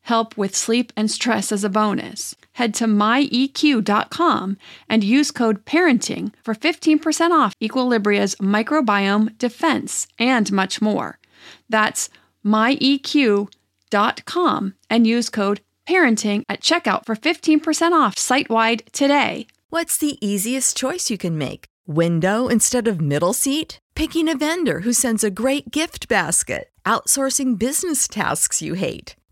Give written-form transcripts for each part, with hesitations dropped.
help with sleep and stress as a bonus. Head to myeq.com and use code PARENTING for 15% off Equilibria's Microbiome Defense and much more. That's myeq.com and use code PARENTING at checkout for 15% off site-wide today. What's the easiest choice you can make? Window instead of middle seat? Picking a vendor who sends a great gift basket? Outsourcing business tasks you hate?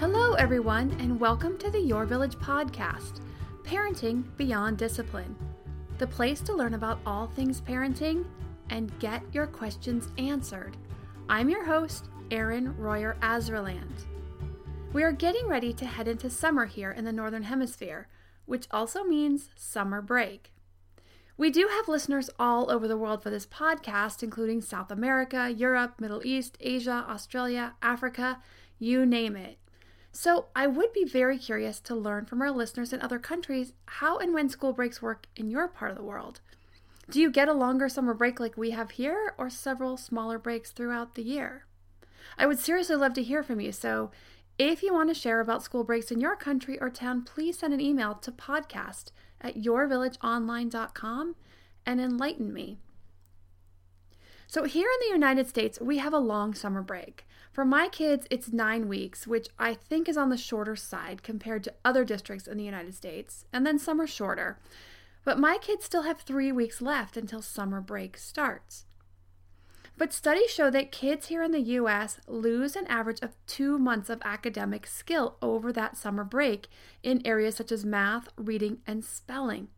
Hello, everyone, and welcome to the Your Village podcast, Parenting Beyond Discipline, the place to learn about all things parenting and get your questions answered. I'm your host, Erin Royer-Azerland. We are getting ready to head into summer here in the Northern Hemisphere, which also means summer break. We do have listeners all over the world for this podcast, including South America, Europe, Middle East, Asia, Australia, Africa, you name it. So I would be very curious to learn from our listeners in other countries how and when school breaks work in your part of the world. Do you get a longer summer break like we have here, or several smaller breaks throughout the year? I would seriously love to hear from you, so if you want to share about school breaks in your country or town, please send an email to podcast@yourvillageonline.com and enlighten me. So here in the United States, we have a long summer break. For my kids, it's 9 weeks, which I think is on the shorter side compared to other districts in the United States, and then some are shorter. But my kids still have 3 weeks left until summer break starts. But studies show that kids here in the U.S. lose an average of 2 months of academic skill over that summer break in areas such as math, reading, and spelling.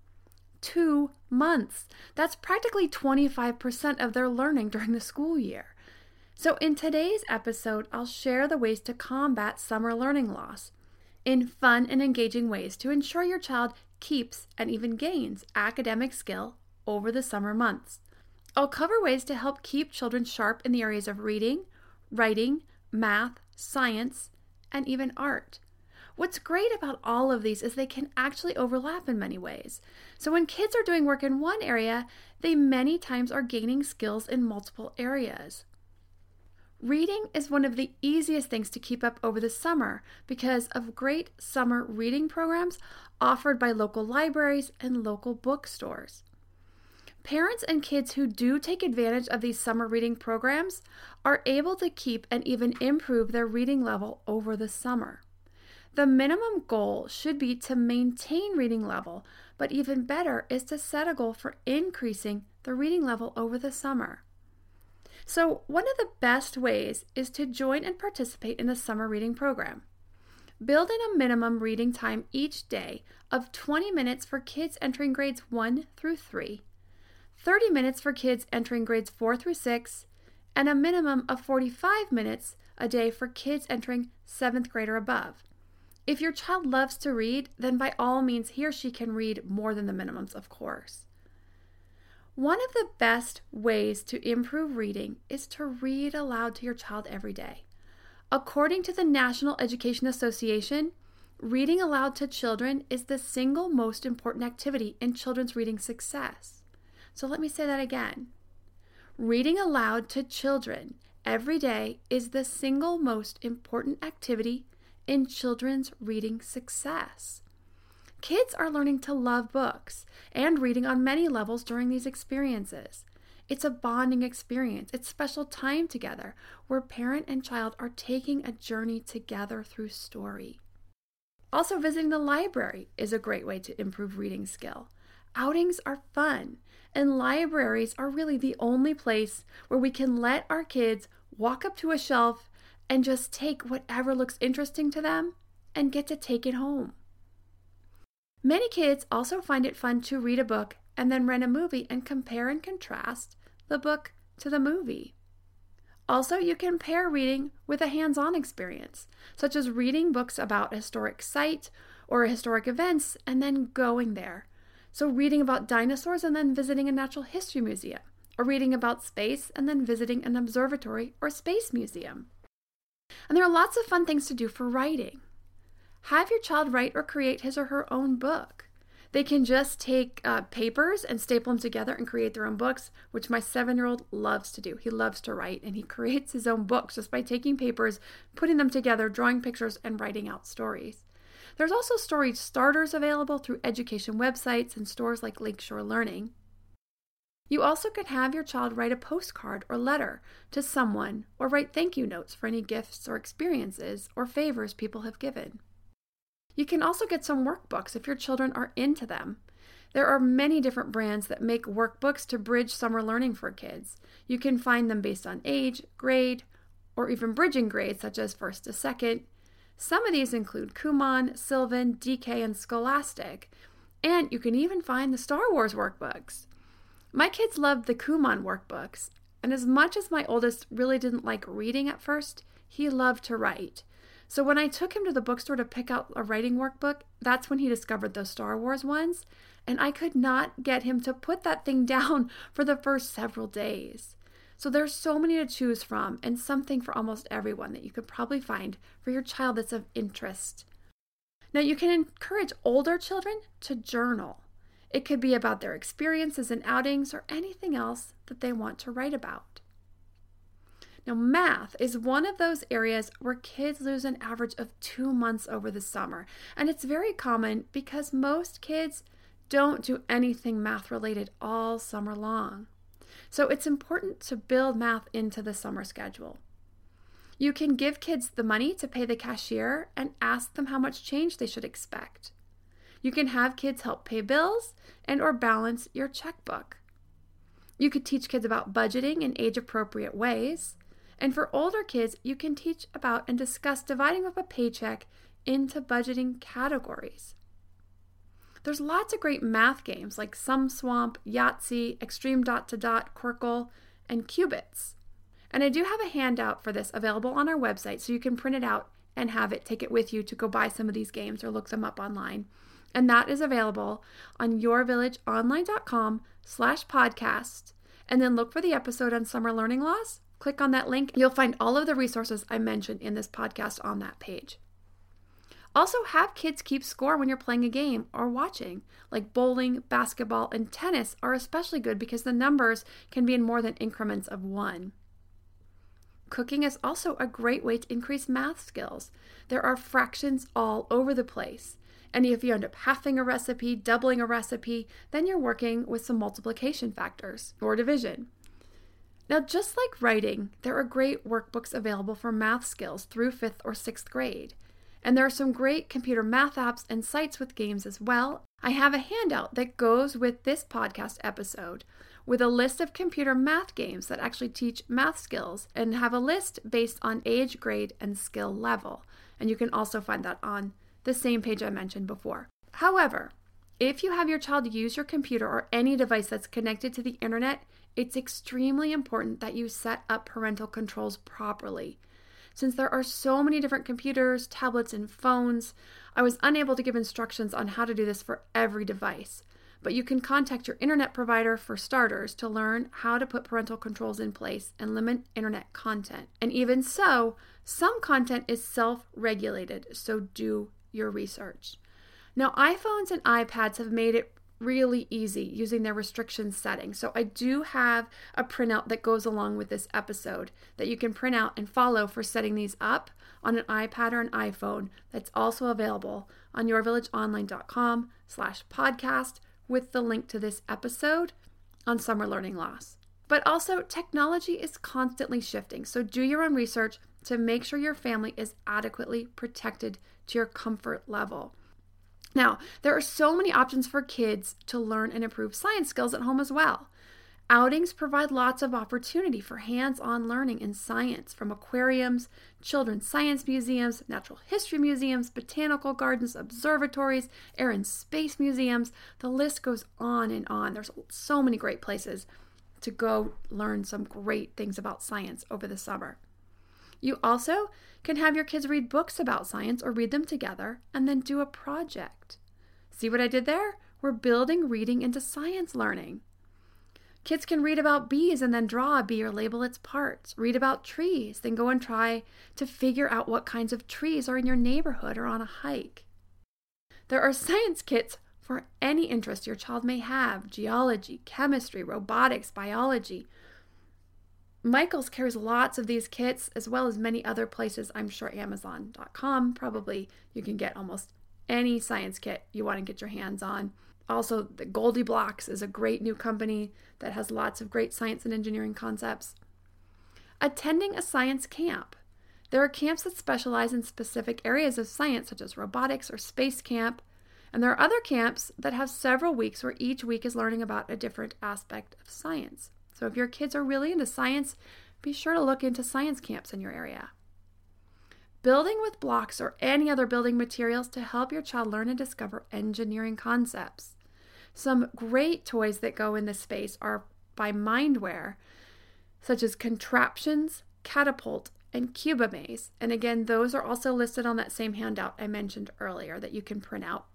2 months! That's practically 25% of their learning during the school year. So in today's episode, I'll share the ways to combat summer learning loss in fun and engaging ways to ensure your child keeps and even gains academic skill over the summer months. I'll cover ways to help keep children sharp in the areas of reading, writing, math, science, and even art. What's great about all of these is they can actually overlap in many ways. So when kids are doing work in one area, they many times are gaining skills in multiple areas. Reading is one of the easiest things to keep up over the summer because of great summer reading programs offered by local libraries and local bookstores. Parents and kids who do take advantage of these summer reading programs are able to keep and even improve their reading level over the summer. The minimum goal should be to maintain reading level, but even better is to set a goal for increasing the reading level over the summer. So one of the best ways is to join and participate in the summer reading program. Build in a minimum reading time each day of 20 minutes for kids entering grades 1 through 3, 30 minutes for kids entering grades 4 through 6, and a minimum of 45 minutes a day for kids entering 7th grade or above. If your child loves to read, then by all means he or she can read more than the minimums, of course. One of the best ways to improve reading is to read aloud to your child every day. According to the National Education Association, reading aloud to children is the single most important activity in children's reading success. So let me say that again. Reading aloud to children every day is the single most important activity in children's reading success. Kids are learning to love books and reading on many levels during these experiences. It's a bonding experience. It's special time together where parent and child are taking a journey together through story. Also, visiting the library is a great way to improve reading skill. Outings are fun, and libraries are really the only place where we can let our kids walk up to a shelf and just take whatever looks interesting to them and get to take it home. Many kids also find it fun to read a book and then rent a movie and compare and contrast the book to the movie. Also, you can pair reading with a hands-on experience, such as reading books about a historic site or historic events and then going there. So reading about dinosaurs and then visiting a natural history museum, or reading about space and then visiting an observatory or space museum. And there are lots of fun things to do for writing. Have your child write or create his or her own book. They can just take papers and staple them together and create their own books, which my 7-year-old loves to do. He loves to write, and he creates his own books just by taking papers, putting them together, drawing pictures, and writing out stories. There's also story starters available through education websites and stores like Lakeshore Learning. You also could have your child write a postcard or letter to someone, or write thank you notes for any gifts or experiences or favors people have given. You can also get some workbooks if your children are into them. There are many different brands that make workbooks to bridge summer learning for kids. You can find them based on age, grade, or even bridging grades such as first to second. Some of these include Kumon, Sylvan, DK, and Scholastic. And you can even find the Star Wars workbooks. My kids loved the Kumon workbooks, and as much as my oldest really didn't like reading at first, he loved to write. So when I took him to the bookstore to pick out a writing workbook, that's when he discovered those Star Wars ones, and I could not get him to put that thing down for the first several days. So there's so many to choose from, and something for almost everyone that you could probably find for your child that's of interest. Now, you can encourage older children to journal. It could be about their experiences and outings or anything else that they want to write about. Now, math is one of those areas where kids lose an average of 2 months over the summer, and it's very common because most kids don't do anything math-related all summer long. So it's important to build math into the summer schedule. You can give kids the money to pay the cashier and ask them how much change they should expect. You can have kids help pay bills and or balance your checkbook. You could teach kids about budgeting in age-appropriate ways. And for older kids, you can teach about and discuss dividing up a paycheck into budgeting categories. There's lots of great math games like Sum Swamp, Yahtzee, Extreme Dot-to-Dot, Quirkle, and Cubits. And I do have a handout for this available on our website, so you can print it out and have it, take it with you to go buy some of these games or look them up online. And that is available on yourvillageonline.com/podcast. And then look for the episode on summer learning loss. Click on that link. You'll find all of the resources I mentioned in this podcast on that page. Also, have kids keep score when you're playing a game or watching, like bowling, basketball, and tennis are especially good because the numbers can be in more than increments of 1. Cooking is also a great way to increase math skills. There are fractions all over the place. And if you end up halving a recipe, doubling a recipe, then you're working with some multiplication factors or division. Now, just like writing, there are great workbooks available for math skills through 5th or 6th grade. And there are some great computer math apps and sites with games as well. I have a handout that goes with this podcast episode with a list of computer math games that actually teach math skills and have a list based on age, grade, and skill level. And you can also find that on the same page I mentioned before. However, if you have your child use your computer or any device that's connected to the internet, it's extremely important that you set up parental controls properly. Since there are so many different computers, tablets, and phones, I was unable to give instructions on how to do this for every device. But you can contact your internet provider for starters to learn how to put parental controls in place and limit internet content. And even so, some content is self-regulated, so do your research. Now, iPhones and iPads have made it really easy using their restriction settings. So I do have a printout that goes along with this episode that you can print out and follow for setting these up on an iPad or an iPhone that's also available on yourvillageonline.com/podcast with the link to this episode on summer learning loss. But also, technology is constantly shifting, so do your own research to make sure your family is adequately protected to your comfort level. Now, there are so many options for kids to learn and improve science skills at home as well. Outings provide lots of opportunity for hands-on learning in science, from aquariums, children's science museums, natural history museums, botanical gardens, observatories, air and space museums. The list goes on and on. There's so many great places to go learn some great things about science over the summer. You also can have your kids read books about science or read them together and then do a project. See what I did there? We're building reading into science learning. Kids can read about bees and then draw a bee or label its parts. Read about trees, then go and try to figure out what kinds of trees are in your neighborhood or on a hike. There are science kits for any interest your child may have: geology, chemistry, robotics, biology. Michaels carries lots of these kits, as well as many other places. I'm sure Amazon.com, probably, you can get almost any science kit you want to get your hands on. Also, the Goldie Blocks is a great new company that has lots of great science and engineering concepts. Attending a science camp. There are camps that specialize in specific areas of science, such as robotics or space camp, and there are other camps that have several weeks where each week is learning about a different aspect of science. So if your kids are really into science, be sure to look into science camps in your area. Building with blocks or any other building materials to help your child learn and discover engineering concepts. Some great toys that go in this space are by Mindware, such as Contraptions, Catapult, and Cubamaze. And again, those are also listed on that same handout I mentioned earlier that you can print out.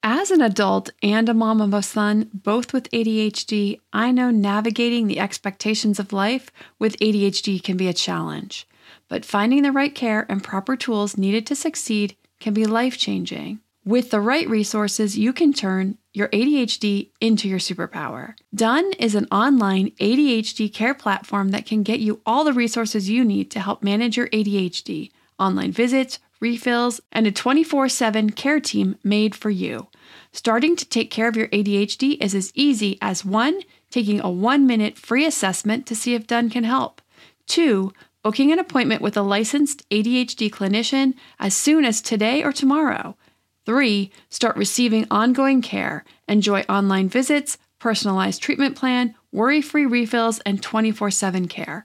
As an adult and a mom of a son, both with ADHD, I know navigating the expectations of life with ADHD can be a challenge. But finding the right care and proper tools needed to succeed can be life-changing. With the right resources, you can turn your ADHD into your superpower. Done is an online ADHD care platform that can get you all the resources you need to help manage your ADHD, online visits, refills, and a 24/7 care team made for you. Starting to take care of your ADHD is as easy as 1, taking a 1-minute free assessment to see if Done can help. 2, booking an appointment with a licensed ADHD clinician as soon as today or tomorrow. 3, start receiving ongoing care. Enjoy online visits, personalized treatment plan, worry-free refills, and 24/7 care.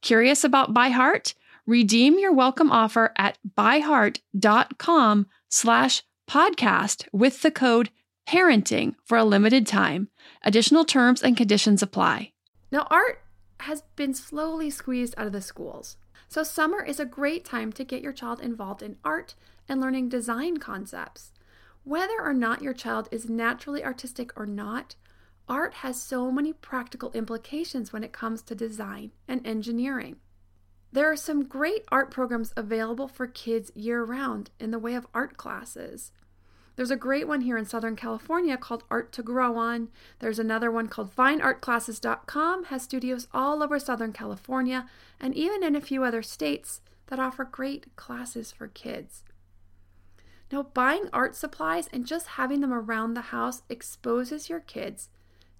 Curious about ByHeart? Redeem your welcome offer at byheart.com/podcast with the code parenting for a limited time. Additional terms and conditions apply. Now, art has been slowly squeezed out of the schools. So summer is a great time to get your child involved in art and learning design concepts. Whether or not your child is naturally artistic or not, art has so many practical implications when it comes to design and engineering. There are some great art programs available for kids year-round in the way of art classes. There's a great one here in Southern California called Art to Grow On. There's another one called FineArtClasses.com, has studios all over Southern California and even in a few other states that offer great classes for kids. Now, buying art supplies and just having them around the house exposes your kids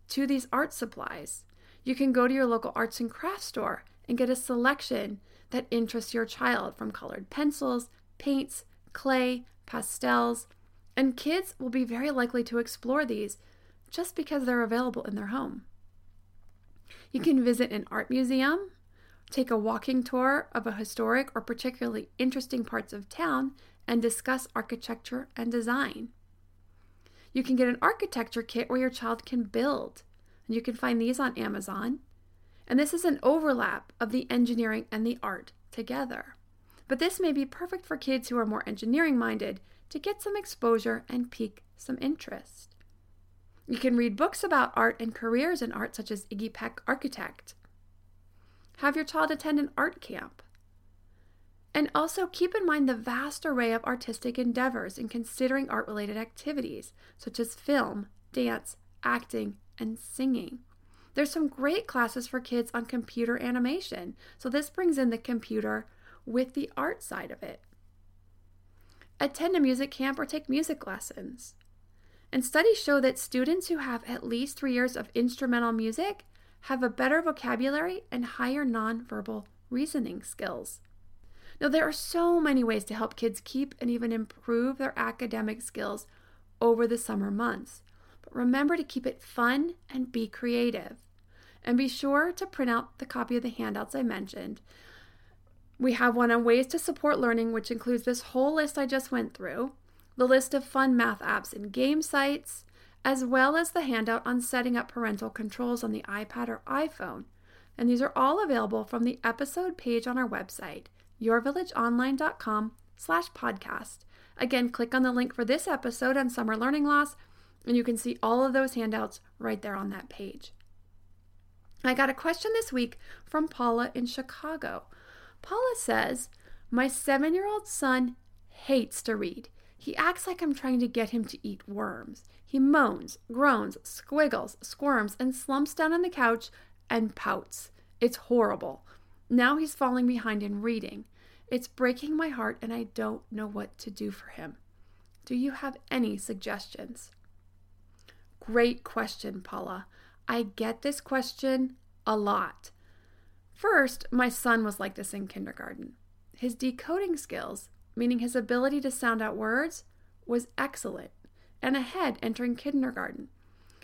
to these art supplies. You can go to your local arts and crafts store and get a selection that interests your child, from colored pencils, paints, clay, pastels, and kids will be very likely to explore these just because they're available in their home. You can visit an art museum, take a walking tour of a historic or particularly interesting parts of town, and discuss architecture and design. You can get an architecture kit where your child can build, and you can find these on Amazon. And this is an overlap of the engineering and the art together. But this may be perfect for kids who are more engineering-minded to get some exposure and pique some interest. You can read books about art and careers in art, such as Iggy Peck Architect. Have your child attend an art camp. And also keep in mind the vast array of artistic endeavors in considering art-related activities, such as film, dance, acting, and singing. There's some great classes for kids on computer animation, so this brings in the computer with the art side of it. Attend a music camp or take music lessons. And studies show that students who have at least 3 years of instrumental music have a better vocabulary and higher nonverbal reasoning skills. Now, there are so many ways to help kids keep and even improve their academic skills over the summer months. Remember to keep it fun and be creative. And be sure to print out the copy of the handouts I mentioned. We have one on ways to support learning, which includes this whole list I just went through, the list of fun math apps and game sites, as well as the handout on setting up parental controls on the iPad or iPhone. And these are all available from the episode page on our website, yourvillageonline.com/podcast. Again, click on the link for this episode on summer learning loss, and you can see all of those handouts right there on that page. I got a question this week from Paula in Chicago. Paula says, my 7-year-old son hates to read. He acts like I'm trying to get him to eat worms. He moans, groans, squiggles, squirms, and slumps down on the couch and pouts. It's horrible. Now he's falling behind in reading. It's breaking my heart and I don't know what to do for him. Do you have any suggestions? Great question, Paula. I get this question a lot. First, my son was like this in kindergarten. His decoding skills, meaning his ability to sound out words, was excellent and ahead entering kindergarten.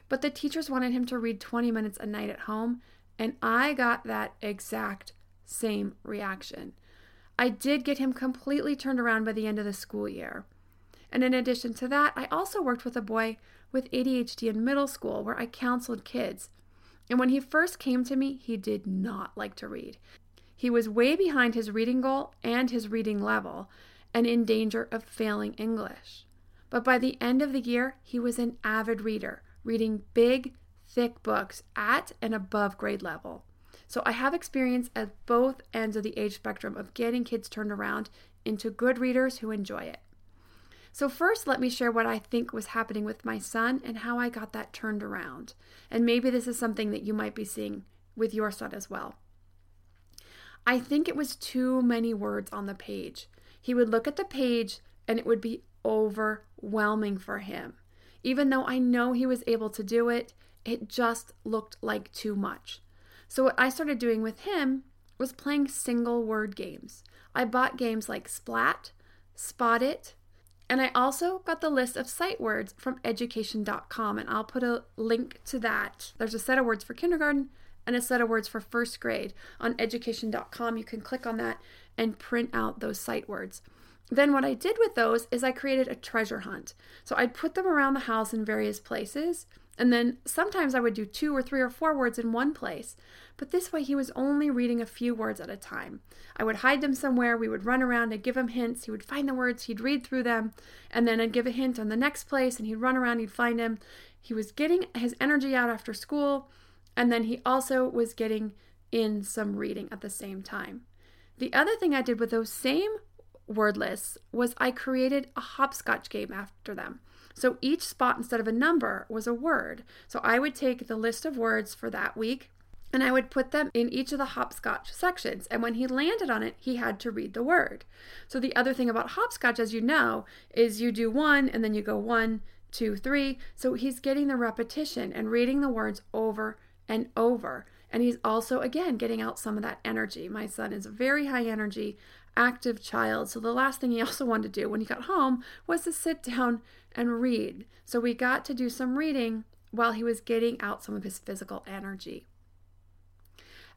But the teachers wanted him to read 20 minutes a night at home, and I got that exact same reaction. I did get him completely turned around by the end of the school year. And in addition to that, I also worked with a boy with ADHD in middle school where I counseled kids. And when he first came to me, he did not like to read. He was way behind his reading goal and his reading level and in danger of failing English. But by the end of the year, he was an avid reader, reading big, thick books at and above grade level. So I have experience at both ends of the age spectrum of getting kids turned around into good readers who enjoy it. So first, let me share what I think was happening with my son and how I got that turned around. And maybe this is something that you might be seeing with your son as well. I think it was too many words on the page. He would look at the page and it would be overwhelming for him. Even though I know he was able to do it, it just looked like too much. So what I started doing with him was playing single word games. I bought games like Splat, Spot It, and I also got the list of sight words from education.com, and I'll put a link to that. There's a set of words for kindergarten and a set of words for first grade on education.com. You can click on that and print out those sight words. Then what I did with those is I created a treasure hunt. So I'd put them around the house in various places, and then sometimes I would do 2 or 3 or 4 words in one place, but this way he was only reading a few words at a time. I would hide them somewhere, we would run around, I'd give him hints, he would find the words, he'd read through them, and then I'd give a hint on the next place, and he'd run around, he'd find him. He was getting his energy out after school, and then he also was getting in some reading at the same time. The other thing I did with those same word lists was I created a hopscotch game after them. So each spot, instead of a number, was a word. So I would take the list of words for that week and I would put them in each of the hopscotch sections. And when he landed on it, he had to read the word. So the other thing about hopscotch, as you know, is you do one and then you go 1, 2, 3. So he's getting the repetition and reading the words over and over. And he's also, again, getting out some of that energy. My son is a very high energy, active child. So the last thing he also wanted to do when he got home was to sit down and read. So we got to do some reading while he was getting out some of his physical energy.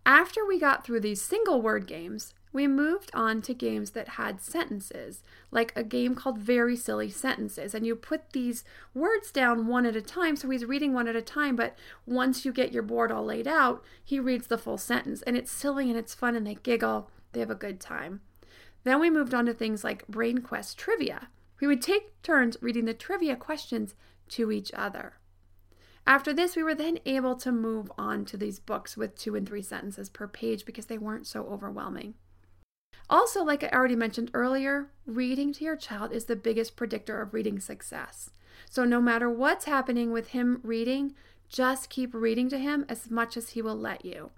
After we got through these single word games, we moved on to games that had sentences, like a game called Very Silly Sentences. And you put these words down one at a time, so he's reading one at a time, but once you get your board all laid out, he reads the full sentence. And it's silly and it's fun and they giggle. They have a good time. Then we moved on to things like Brain Quest trivia. We would take turns reading the trivia questions to each other. After this, we were then able to move on to these books with 2 and 3 sentences per page because they weren't so overwhelming. Also, like I already mentioned earlier, reading to your child is the biggest predictor of reading success. So no matter what's happening with him reading, just keep reading to him as much as he will let you.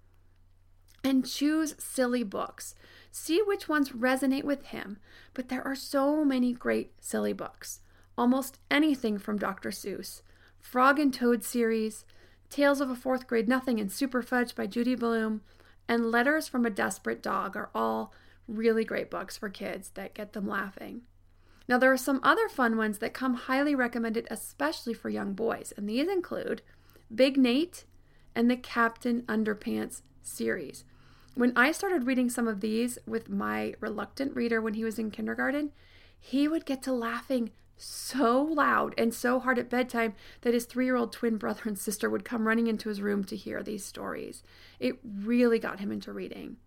And choose silly books. See which ones resonate with him. But there are so many great silly books. Almost anything from Dr. Seuss, Frog and Toad series, Tales of a Fourth Grade Nothing and Super Fudge by Judy Blume, and Letters from a Desperate Dog are all really great books for kids that get them laughing. Now there are some other fun ones that come highly recommended, especially for young boys, and these include Big Nate and the Captain Underpants series. When I started reading some of these with my reluctant reader when he was in kindergarten, he would get to laughing so loud and so hard at bedtime that his 3-year-old twin brother and sister would come running into his room to hear these stories. It really got him into reading.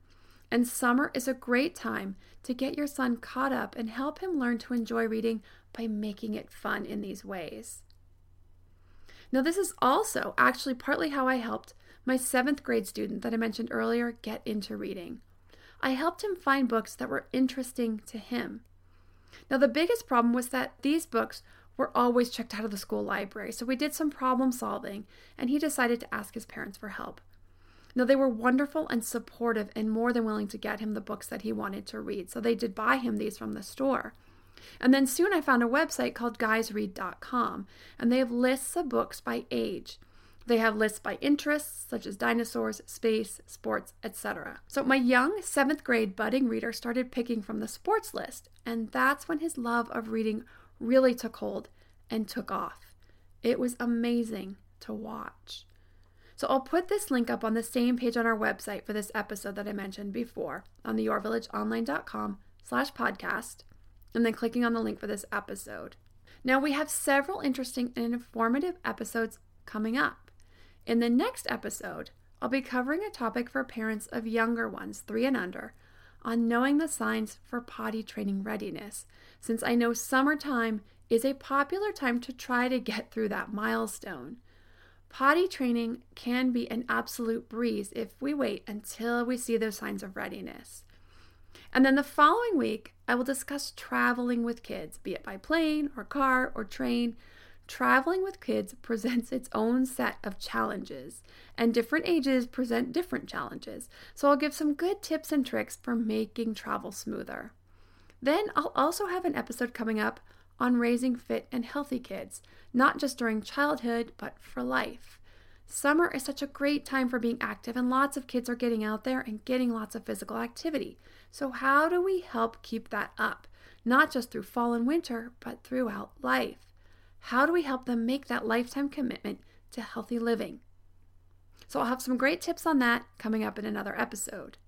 And summer is a great time to get your son caught up and help him learn to enjoy reading by making it fun in these ways. Now, this is also actually partly how I helped my 7th grade student that I mentioned earlier get into reading. I helped him find books that were interesting to him. Now, the biggest problem was that these books were always checked out of the school library, so we did some problem solving, and he decided to ask his parents for help. Now, they were wonderful and supportive and more than willing to get him the books that he wanted to read, so they did buy him these from the store. And then soon I found a website called guysread.com, and they have lists of books by age. They have lists by interests, such as dinosaurs, space, sports, etc. So my young 7th grade budding reader started picking from the sports list, and that's when his love of reading really took hold and took off. It was amazing to watch. So I'll put this link up on the same page on our website for this episode that I mentioned before on the yourvillageonline.com/podcast, and then clicking on the link for this episode. Now we have several interesting and informative episodes coming up. In the next episode, I'll be covering a topic for parents of younger ones, 3 and under, on knowing the signs for potty training readiness, since I know summertime is a popular time to try to get through that milestone. Potty training can be an absolute breeze if we wait until we see those signs of readiness. And then the following week, I will discuss traveling with kids, be it by plane or car or train. Traveling with kids presents its own set of challenges, and different ages present different challenges. So I'll give some good tips and tricks for making travel smoother. Then I'll also have an episode coming up on raising fit and healthy kids, not just during childhood, but for life. Summer is such a great time for being active, and lots of kids are getting out there and getting lots of physical activity. So how do we help keep that up? Not just through fall and winter, but throughout life. How do we help them make that lifetime commitment to healthy living? So I'll have some great tips on that coming up in another episode.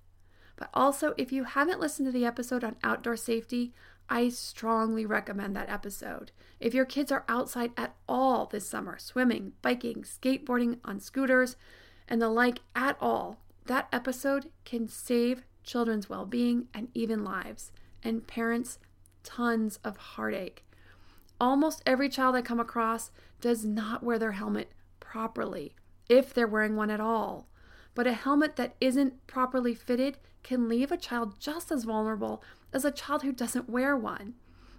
But also, if you haven't listened to the episode on outdoor safety, I strongly recommend that episode. If your kids are outside at all this summer, swimming, biking, skateboarding, on scooters, and the like at all, that episode can save children's well-being and even lives, and parents tons of heartache. Almost every child I come across does not wear their helmet properly, if they're wearing one at all. But a helmet that isn't properly fitted can leave a child just as vulnerable as a child who doesn't wear one.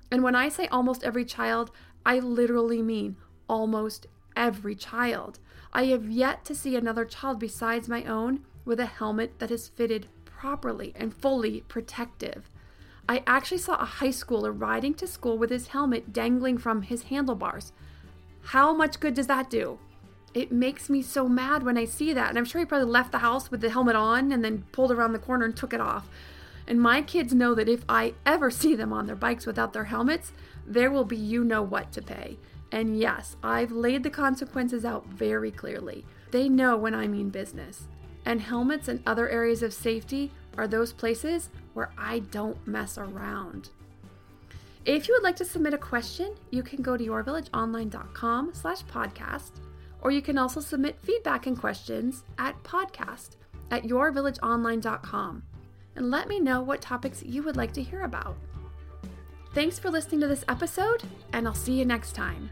And when I say almost every child, I literally mean almost every child. I have yet to see another child besides my own with a helmet that is fitted properly and fully protective. I actually saw a high schooler riding to school with his helmet dangling from his handlebars. How much good does that do? It makes me so mad when I see that. And I'm sure he probably left the house with the helmet on and then pulled around the corner and took it off. And my kids know that if I ever see them on their bikes without their helmets, there will be you know what to pay. And yes, I've laid the consequences out very clearly. They know when I mean business. And helmets and other areas of safety are those places where I don't mess around. If you would like to submit a question, you can go to yourvillageonline.com/podcast. Or you can also submit feedback and questions at podcast@yourvillageonline.com. And let me know what topics you would like to hear about. Thanks for listening to this episode, and I'll see you next time.